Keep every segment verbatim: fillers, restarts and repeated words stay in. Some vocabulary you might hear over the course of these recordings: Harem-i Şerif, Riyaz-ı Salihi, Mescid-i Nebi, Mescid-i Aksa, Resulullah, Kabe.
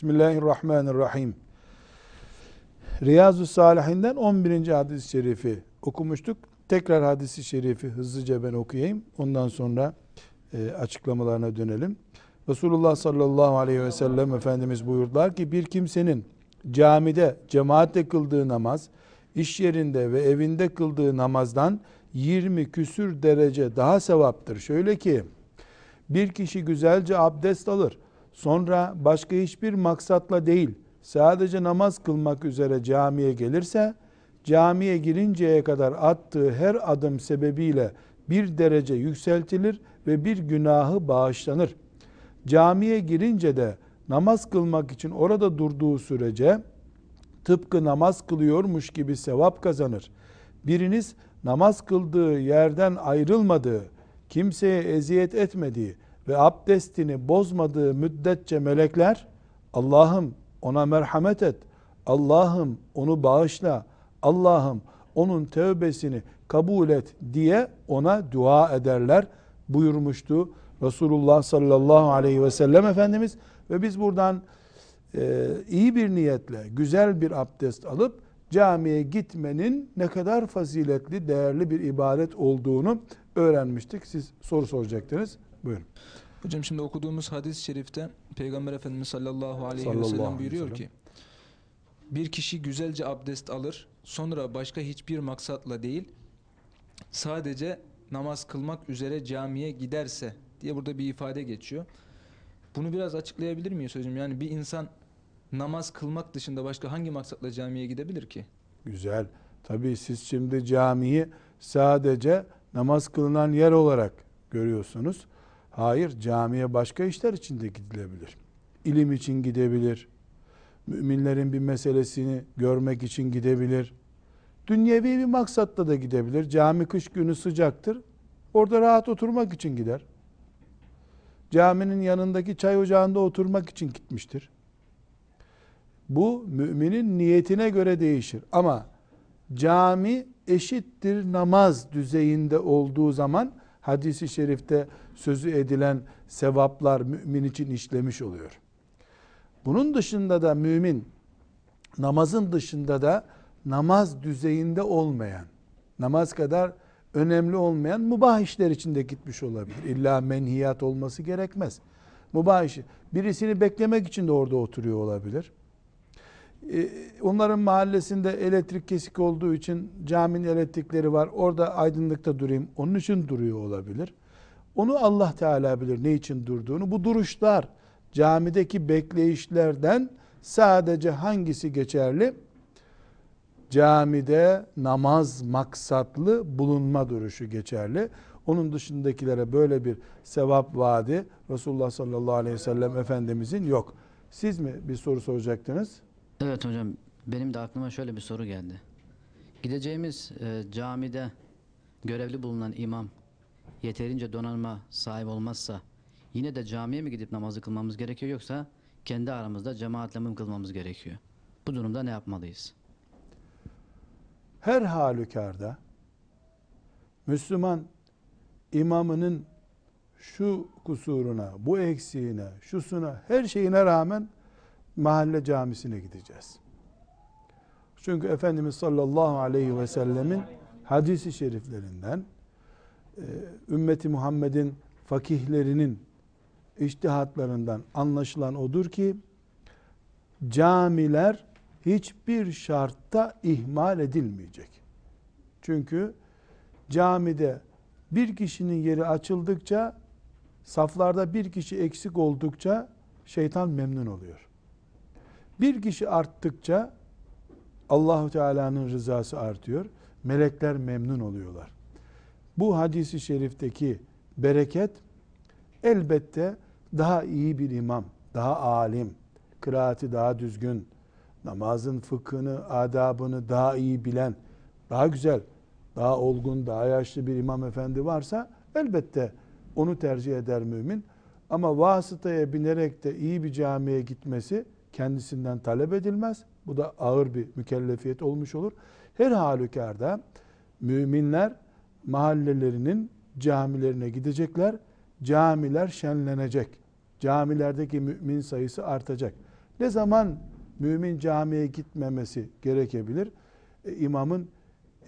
Bismillahirrahmanirrahim. Riyaz-ı Salihinden on birinci hadis-i şerifi okumuştuk. Tekrar hadis-i şerifi hızlıca ben okuyayım. Ondan sonra e, açıklamalarına dönelim. Resulullah sallallahu aleyhi ve sellem Efendimiz buyurdular ki bir kimsenin camide cemaatle kıldığı namaz, iş yerinde ve evinde kıldığı namazdan yirmi küsür derece daha sevaptır. Şöyle ki bir kişi güzelce abdest alır. Sonra başka hiçbir maksatla değil, sadece namaz kılmak üzere camiye gelirse, camiye girinceye kadar attığı her adım sebebiyle bir derece yükseltilir ve bir günahı bağışlanır. Camiye girince de namaz kılmak için orada durduğu sürece tıpkı namaz kılıyormuş gibi sevap kazanır. Biriniz namaz kıldığı yerden ayrılmadığı, kimseye eziyet etmediği ve abdestini bozmadığı müddetçe melekler, Allah'ım ona merhamet et, Allah'ım onu bağışla, Allah'ım onun tevbesini kabul et diye ona dua ederler buyurmuştu Resulullah sallallahu aleyhi ve sellem Efendimiz. Ve biz buradan e, iyi bir niyetle güzel bir abdest alıp camiye gitmenin ne kadar faziletli, değerli bir ibadet olduğunu öğrenmiştik. Siz soru soracaktınız. Buyurun. Hocam şimdi okuduğumuz hadis-i şerifte Peygamber Efendimiz sallallahu aleyhi sallallahu ve sellem buyuruyor aleyhi ve sellem. ki bir kişi güzelce abdest alır, sonra başka hiçbir maksatla değil sadece namaz kılmak üzere camiye giderse diye burada bir ifade geçiyor. Bunu biraz açıklayabilir miyiz hocam? Yani bir insan namaz kılmak dışında başka hangi maksatla camiye gidebilir ki? Güzel. Tabii siz şimdi camiyi sadece namaz kılınan yer olarak görüyorsunuz. Hayır, camiye başka işler için de gidilebilir. İlim için gidebilir. Müminlerin bir meselesini görmek için gidebilir. Dünyevi bir maksatla da gidebilir. Cami kış günü sıcaktır. Orada rahat oturmak için gider. Caminin yanındaki çay ocağında oturmak için gitmiştir. Bu müminin niyetine göre değişir. Ama cami eşittir namaz düzeyinde olduğu zaman hadis-i şerifte sözü edilen sevaplar mümin için işlemiş oluyor. Bunun dışında da mümin namazın dışında da namaz düzeyinde olmayan, namaz kadar önemli olmayan mübah işler içinde gitmiş olabilir. İlla menhiyat olması gerekmez. Mübah işi. Birisini beklemek için de orada oturuyor olabilir. Onların mahallesinde elektrik kesik olduğu için caminin elektrikleri var. Orada aydınlıkta durayım. Onun için duruyor olabilir. Onu Allah Teala bilir ne için durduğunu. Bu duruşlar camideki bekleyişlerden sadece hangisi geçerli? Camide namaz maksatlı bulunma duruşu geçerli. Onun dışındakilere böyle bir sevap vaadi Resulullah sallallahu aleyhi ve sellem Efendimizin yok. Siz mi bir soru soracaktınız? Evet hocam, benim de aklıma şöyle bir soru geldi. Gideceğimiz e, camide görevli bulunan imam yeterince donanma sahibi olmazsa yine de camiye mi gidip namazı kılmamız gerekiyor, yoksa kendi aramızda cemaatle mi kılmamız gerekiyor? Bu durumda ne yapmalıyız? Her halükarda Müslüman imamının şu kusuruna, bu eksiğine, şusuna, her şeyine rağmen mahalle camisine gideceğiz. Çünkü Efendimiz sallallahu aleyhi ve sellemin hadisi şeriflerinden, ümmeti Muhammed'in fakihlerinin içtihatlarından anlaşılan odur ki camiler hiçbir şartta ihmal edilmeyecek. Çünkü camide bir kişinin yeri açıldıkça, saflarda bir kişi eksik oldukça şeytan memnun oluyor. Bir kişi arttıkça Allahu Teala'nın rızası artıyor. Melekler memnun oluyorlar. Bu hadisi şerifteki bereket elbette daha iyi bir imam, daha alim, kıraati daha düzgün, namazın fıkhını, adabını daha iyi bilen, daha güzel, daha olgun, daha yaşlı bir imam efendi varsa elbette onu tercih eder mümin. Ama vasıtaya binerek de iyi bir camiye gitmesi kendisinden talep edilmez. Bu da ağır bir mükellefiyet olmuş olur. Her halükarda müminler mahallelerinin camilerine gidecekler. Camiler şenlenecek. Camilerdeki mümin sayısı artacak. Ne zaman mümin camiye gitmemesi gerekebilir? E, imamın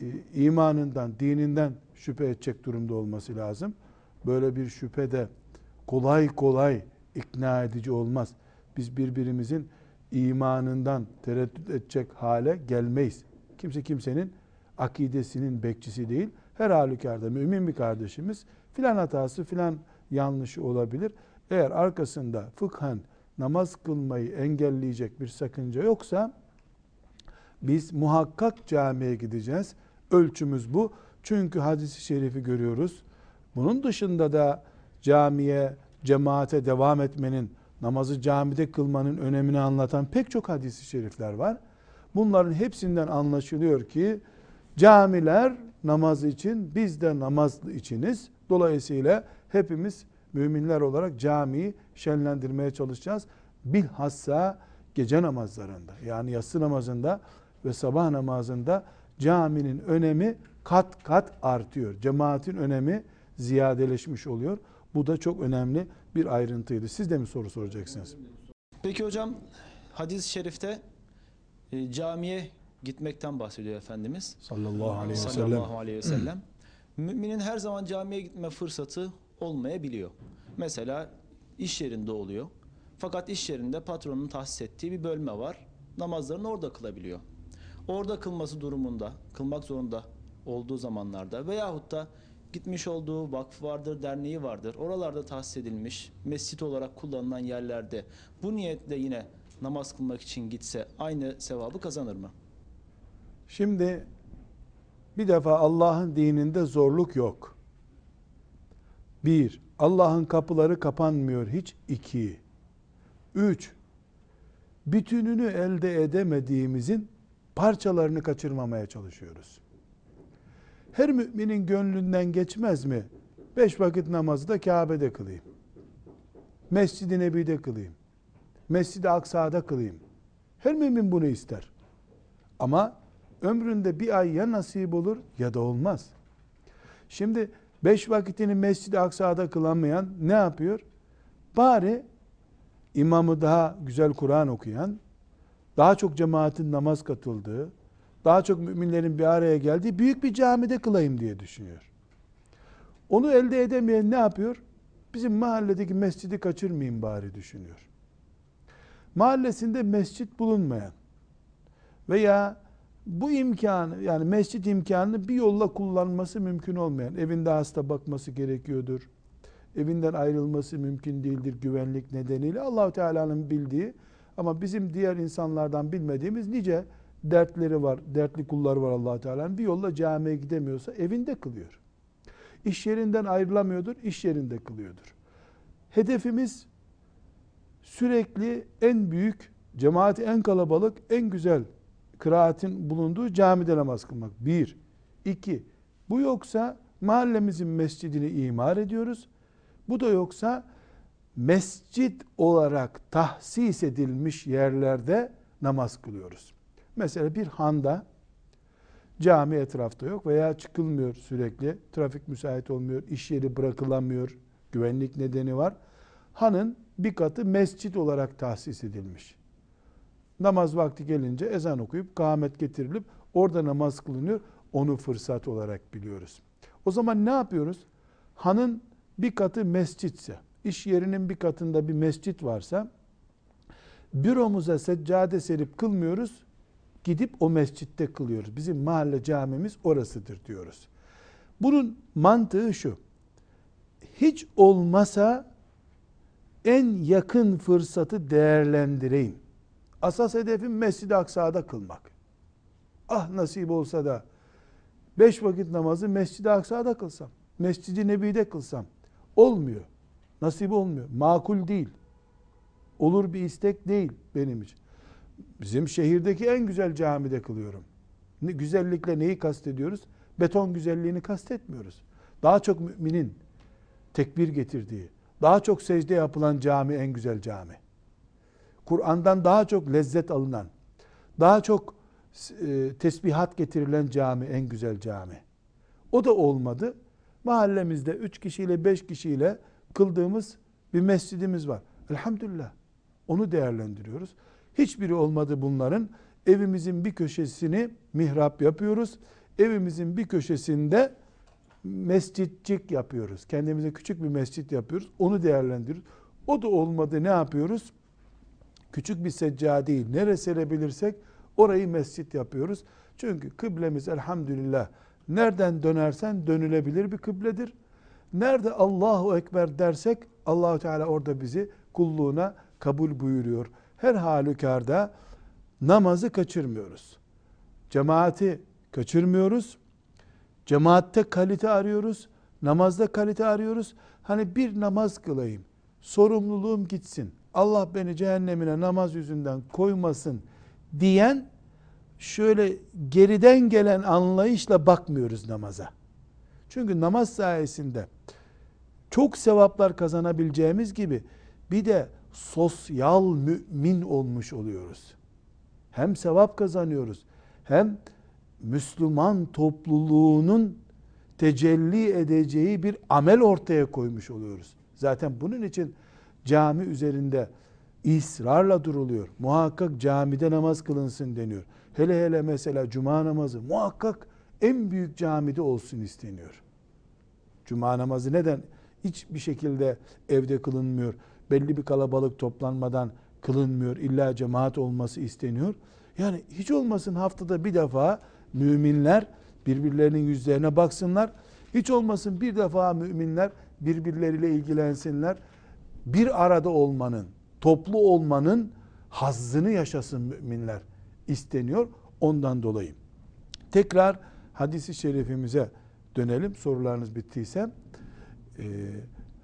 e, imanından, dininden şüphe edecek durumda olması lazım. Böyle bir şüphe de kolay kolay ikna edici olmaz. Biz birbirimizin imanından tereddüt edecek hale gelmeyiz. Kimse kimsenin akidesinin bekçisi değil. Her halükarda mümin bir kardeşimiz filan hatası, filan yanlışı olabilir. Eğer arkasında fıkhan namaz kılmayı engelleyecek bir sakınca yoksa biz muhakkak camiye gideceğiz. Ölçümüz bu. Çünkü hadis-i şerifi görüyoruz. Bunun dışında da camiye, cemaate devam etmenin, namazı camide kılmanın önemini anlatan pek çok hadis-i şerifler var. Bunların hepsinden anlaşılıyor ki camiler namaz için, biz de namaz içiniz. Dolayısıyla hepimiz müminler olarak camiyi şenlendirmeye çalışacağız. Bilhassa gece namazlarında, yani yatsı namazında ve sabah namazında caminin önemi kat kat artıyor. Cemaatin önemi ziyadeleşmiş oluyor. Bu da çok önemli bir ayrıntıydı. Siz de mi soru soracaksınız? Peki hocam, hadis-i şerifte e, camiye gitmekten bahsediyor Efendimiz sallallahu aleyhi ve sellem. Sallallahu aleyhi ve sellem. Müminin her zaman camiye gitme fırsatı olmayabiliyor. Mesela iş yerinde oluyor. Fakat iş yerinde patronun tahsis ettiği bir bölme var. Namazlarını orada kılabiliyor. Orada kılması durumunda, kılmak zorunda olduğu zamanlarda veyahut da gitmiş olduğu vakfı vardır, derneği vardır. Oralarda tahsis edilmiş, mescit olarak kullanılan yerlerde bu niyetle yine namaz kılmak için gitse aynı sevabı kazanır mı? Şimdi bir defa Allah'ın dininde zorluk yok. Bir, Allah'ın kapıları kapanmıyor hiç. İki, üç, bütününü elde edemediğimizin parçalarını kaçırmamaya çalışıyoruz. Her müminin gönlünden geçmez mi? Beş vakit namazı da Kabe'de kılayım. Mescid-i Nebi'de kılayım. Mescid-i Aksa'da kılayım. Her mümin bunu ister. Ama ömründe bir ay ya nasip olur ya da olmaz. Şimdi beş vakitini Mescid-i Aksa'da kılamayan ne yapıyor? Bari imamı daha güzel Kur'an okuyan, daha çok cemaatin namaz katıldığı, daha çok müminlerin bir araya geldiği büyük bir camide kılayım diye düşünüyor. Onu elde edemeyen ne yapıyor? Bizim mahalledeki mescidi kaçırmayayım bari düşünüyor. Mahallesinde mescit bulunmayan veya bu imkanı, yani mescit imkanını bir yolla kullanması mümkün olmayan, evinde hasta bakması gerekiyordur, evinden ayrılması mümkün değildir güvenlik nedeniyle, Allah-u Teala'nın bildiği ama bizim diğer insanlardan bilmediğimiz nice dertleri var, dertli kullar var Allah-u Teala'nın. Bir yolla camiye gidemiyorsa evinde kılıyor. İş yerinden ayrılamıyordur, iş yerinde kılıyordur. Hedefimiz sürekli en büyük, cemaati en kalabalık, en güzel kıraatin bulunduğu camide namaz kılmak. Bir. İki. Bu yoksa mahallemizin mescidini imar ediyoruz. Bu da yoksa mescit olarak tahsis edilmiş yerlerde namaz kılıyoruz. Mesela bir handa, cami etrafta yok veya çıkılmıyor sürekli. Trafik müsait olmuyor, iş yeri bırakılamıyor, güvenlik nedeni var. Hanın bir katı mescit olarak tahsis edilmiş. Namaz vakti gelince ezan okuyup kâmet getirilip orada namaz kılınıyor. Onu fırsat olarak biliyoruz. O zaman ne yapıyoruz? Hanın bir katı mescitse, iş yerinin bir katında bir mescit varsa, büromuza seccade serip kılmıyoruz, gidip o mescitte kılıyoruz. Bizim mahalle camimiz orasıdır diyoruz. Bunun mantığı şu: hiç olmasa en yakın fırsatı değerlendireyim. Asas hedefim Mescid-i Aksa'da kılmak. Ah nasip olsa da beş vakit namazı Mescid-i Aksa'da kılsam, Mescid-i Nebi'de kılsam. Olmuyor. Nasip olmuyor. Makul değil. Olur bir istek değil benim için. Bizim şehirdeki en güzel camide kılıyorum. Ne, güzellikle neyi kastediyoruz? Beton güzelliğini kastetmiyoruz. Daha çok müminin tekbir getirdiği, daha çok secde yapılan cami en güzel cami. Kur'an'dan daha çok lezzet alınan, daha çok e, tesbihat getirilen cami en güzel cami. O da olmadı. Mahallemizde üç kişiyle beş kişiyle kıldığımız bir mescidimiz var. Elhamdülillah. Onu değerlendiriyoruz. Hiçbiri olmadı bunların. Evimizin bir köşesini mihrap yapıyoruz. Evimizin bir köşesinde mescitcik yapıyoruz. Kendimize küçük bir mescit yapıyoruz. Onu değerlendiriyoruz. O da olmadı ne yapıyoruz? Küçük bir seccadeyi nereye serebilirsek orayı mescit yapıyoruz. Çünkü kıblemiz elhamdülillah nereden dönersen dönülebilir bir kıbledir. Nerede Allahu Ekber dersek Allahu Teala orada bizi kulluğuna kabul buyuruyor. Her halükarda namazı kaçırmıyoruz. Cemaati kaçırmıyoruz. Cemaatte kalite arıyoruz. Namazda kalite arıyoruz. Hani bir namaz kılayım, sorumluluğum gitsin, Allah beni cehennemine namaz yüzünden koymasın diyen, şöyle geriden gelen anlayışla bakmıyoruz namaza. Çünkü namaz sayesinde çok sevaplar kazanabileceğimiz gibi bir de sosyal mümin olmuş oluyoruz. Hem sevap kazanıyoruz, hem Müslüman topluluğunun tecelli edeceği bir amel ortaya koymuş oluyoruz. Zaten bunun için cami üzerinde ısrarla duruluyor. Muhakkak camide namaz kılınsın deniyor. Hele hele mesela cuma namazı muhakkak en büyük camide olsun isteniyor. Cuma namazı neden hiçbir şekilde evde kılınmıyor? Belli bir kalabalık toplanmadan kılınmıyor. İlla cemaat olması isteniyor. Yani hiç olmasın haftada bir defa müminler birbirlerinin yüzlerine baksınlar. Hiç olmasın bir defa müminler birbirleriyle ilgilensinler. Bir arada olmanın, toplu olmanın hazzını yaşasın müminler isteniyor. Ondan dolayı. Tekrar hadis-i şerifimize dönelim. Sorularınız bittiyse. Ee,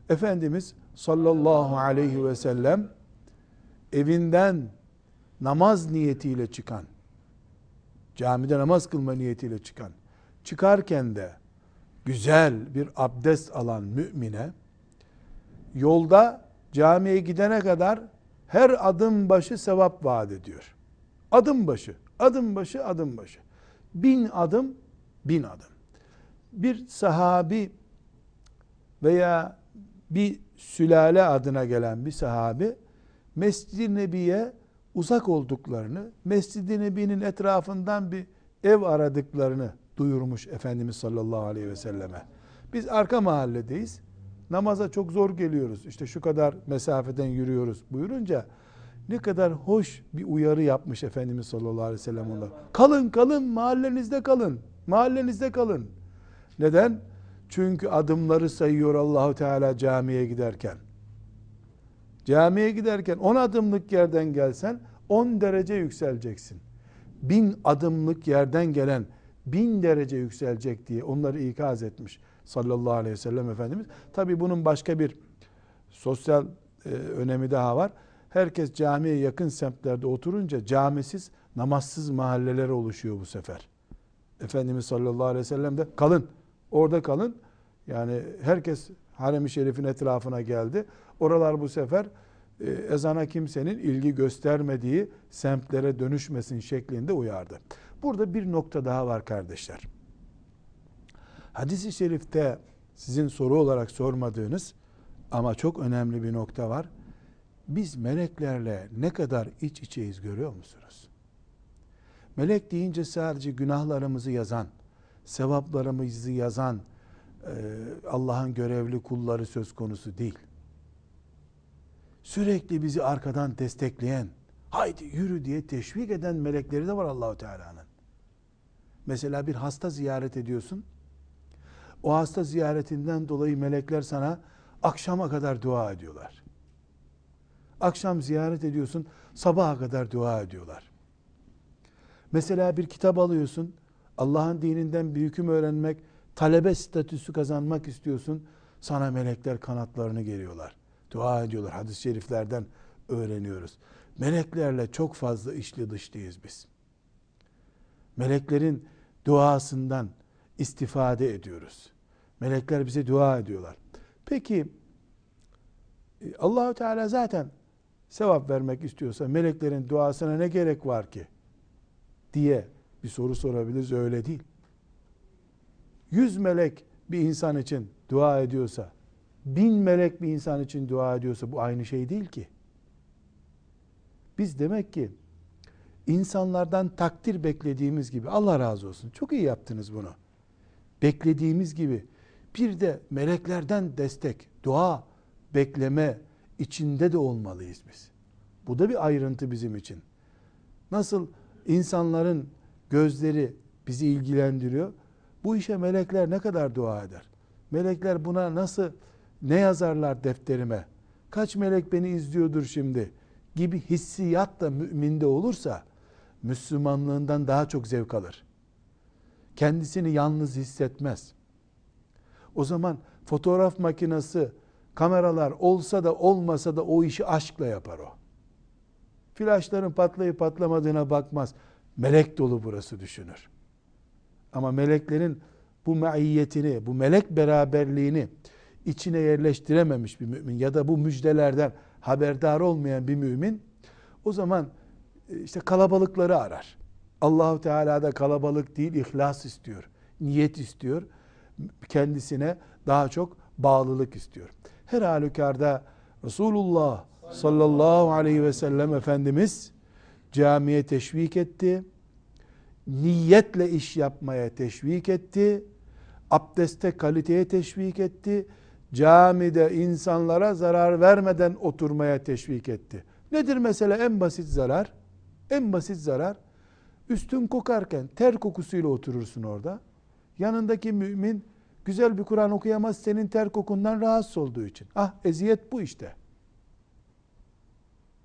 Efendimiz sallallahu aleyhi ve sellem evinden namaz niyetiyle çıkan, camide namaz kılma niyetiyle çıkan, çıkarken de güzel bir abdest alan mümine, yolda camiye gidene kadar her adım başı sevap vaat ediyor. Adım başı, adım başı, adım başı. Bin adım, bin adım. Bir sahabi veya bir sülale adına gelen bir sahabi, Mescid-i Nebi'ye uzak olduklarını, Mescid-i Nebi'nin etrafından bir ev aradıklarını duyurmuş Efendimiz sallallahu aleyhi ve selleme. Biz arka mahalledeyiz, namaza çok zor geliyoruz, işte şu kadar mesafeden yürüyoruz buyurunca, ne kadar hoş bir uyarı yapmış Efendimiz sallallahu aleyhi ve sellem onlara. Kalın kalın, mahallenizde kalın, mahallenizde kalın. Neden? Çünkü adımları sayıyor Allahu Teala camiye giderken. Camiye giderken on adımlık yerden gelsen on derece yükseleceksin. Bin adımlık yerden gelen bin derece yükselecek diye onları ikaz etmiş sallallahu aleyhi ve sellem Efendimiz. Tabii bunun başka bir sosyal e, önemi daha var. Herkes camiye yakın semtlerde oturunca camisiz, namazsız mahalleler oluşuyor bu sefer. Efendimiz sallallahu aleyhi ve sellem de kalın, orada kalın. Yani herkes Harem-i Şerif'in etrafına geldi. Oralar bu sefer e, ezana kimsenin ilgi göstermediği semtlere dönüşmesin şeklinde uyardı. Burada bir nokta daha var kardeşler. Hadis-i şerifte sizin soru olarak sormadığınız ama çok önemli bir nokta var. Biz meleklerle ne kadar iç içeyiz görüyor musunuz? Melek deyince sadece günahlarımızı yazan, sevaplarımızı yazan e, Allah'ın görevli kulları söz konusu değil. Sürekli bizi arkadan destekleyen, haydi yürü diye teşvik eden melekleri de var Allahu Teala'nın. Mesela bir hasta ziyaret ediyorsun. O hasta ziyaretinden dolayı melekler sana akşama kadar dua ediyorlar. Akşam ziyaret ediyorsun, sabaha kadar dua ediyorlar. Mesela bir kitap alıyorsun, Allah'ın dininden bir hüküm öğrenmek, talebe statüsü kazanmak istiyorsun, sana melekler kanatlarını geriyorlar. Dua ediyorlar, hadis-i şeriflerden öğreniyoruz. Meleklerle çok fazla içli dışlıyız biz. Meleklerin duasından istifade ediyoruz. Melekler bize dua ediyorlar. Peki, Allah-u Teala zaten sevap vermek istiyorsa meleklerin duasına ne gerek var ki diye bir soru sorabiliriz. Öyle değil. Yüz melek bir insan için dua ediyorsa, bin melek bir insan için dua ediyorsa bu aynı şey değil ki. Biz demek ki insanlardan takdir beklediğimiz gibi, Allah razı olsun çok iyi yaptınız bunu, beklediğimiz gibi bir de meleklerden destek, dua bekleme içinde de olmalıyız biz. Bu da bir ayrıntı bizim için. Nasıl insanların gözleri bizi ilgilendiriyor, bu işe melekler ne kadar dua eder? Melekler buna nasıl, ne yazarlar defterime? Kaç melek beni izliyordur şimdi? Gibi hissiyat da müminde olursa, Müslümanlığından daha çok zevk alır. Kendisini yalnız hissetmez. O zaman fotoğraf makinesi, kameralar olsa da olmasa da o işi aşkla yapar o. Flaşların patlayıp patlamadığına bakmaz. Melek dolu burası düşünür. Ama meleklerin bu maiyetini, bu melek beraberliğini içine yerleştirememiş bir mümin ya da bu müjdelerden haberdar olmayan bir mümin, o zaman işte kalabalıkları arar. Allah-u Teala da kalabalık değil, ihlas istiyor, niyet istiyor, kendisine daha çok bağlılık istiyor. Her halükarda Resulullah sallallahu aleyhi ve sellem Efendimiz camiye teşvik etti, niyetle iş yapmaya teşvik etti, abdeste kaliteye teşvik etti, camide insanlara zarar vermeden oturmaya teşvik etti. Nedir mesela en basit zarar? En basit zarar, üstün kokarken ter kokusuyla oturursun orada. Yanındaki mümin güzel bir Kur'an okuyamaz senin ter kokundan rahatsız olduğu için. Ah, eziyet bu işte.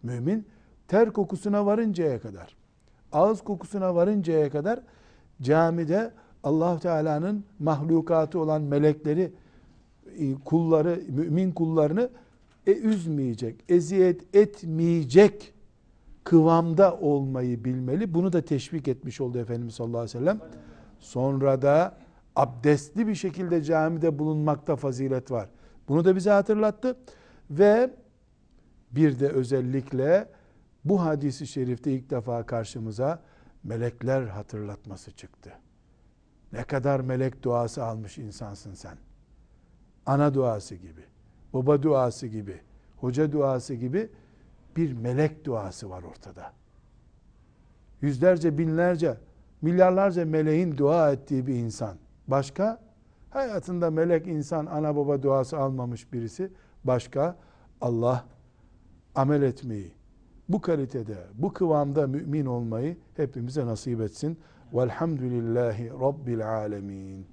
Mümin ter kokusuna varıncaya kadar, ağız kokusuna varıncaya kadar camide Allah Teala'nın mahlukatı olan melekleri, kulları, mümin kullarını e, üzmeyecek, eziyet etmeyecek kıvamda olmayı bilmeli. Bunu da teşvik etmiş oldu Efendimiz sallallahu aleyhi ve sellem. Sonra da abdestli bir şekilde camide bulunmakta fazilet var. Bunu da bize hatırlattı. Ve bir de özellikle bu hadisi şerifte ilk defa karşımıza melekler hatırlatması çıktı. Ne kadar melek duası almış insansın sen. Ana duası gibi, baba duası gibi, hoca duası gibi bir melek duası var ortada. Yüzlerce, binlerce, milyarlarca meleğin dua ettiği bir insan. Başka? Hayatında melek, insan, ana baba duası almamış birisi. Başka? Allah amel etmeyi, bu kalitede, bu kıvamda mümin olmayı hepimize nasip etsin. Velhamdülillahi Rabbil âlemin.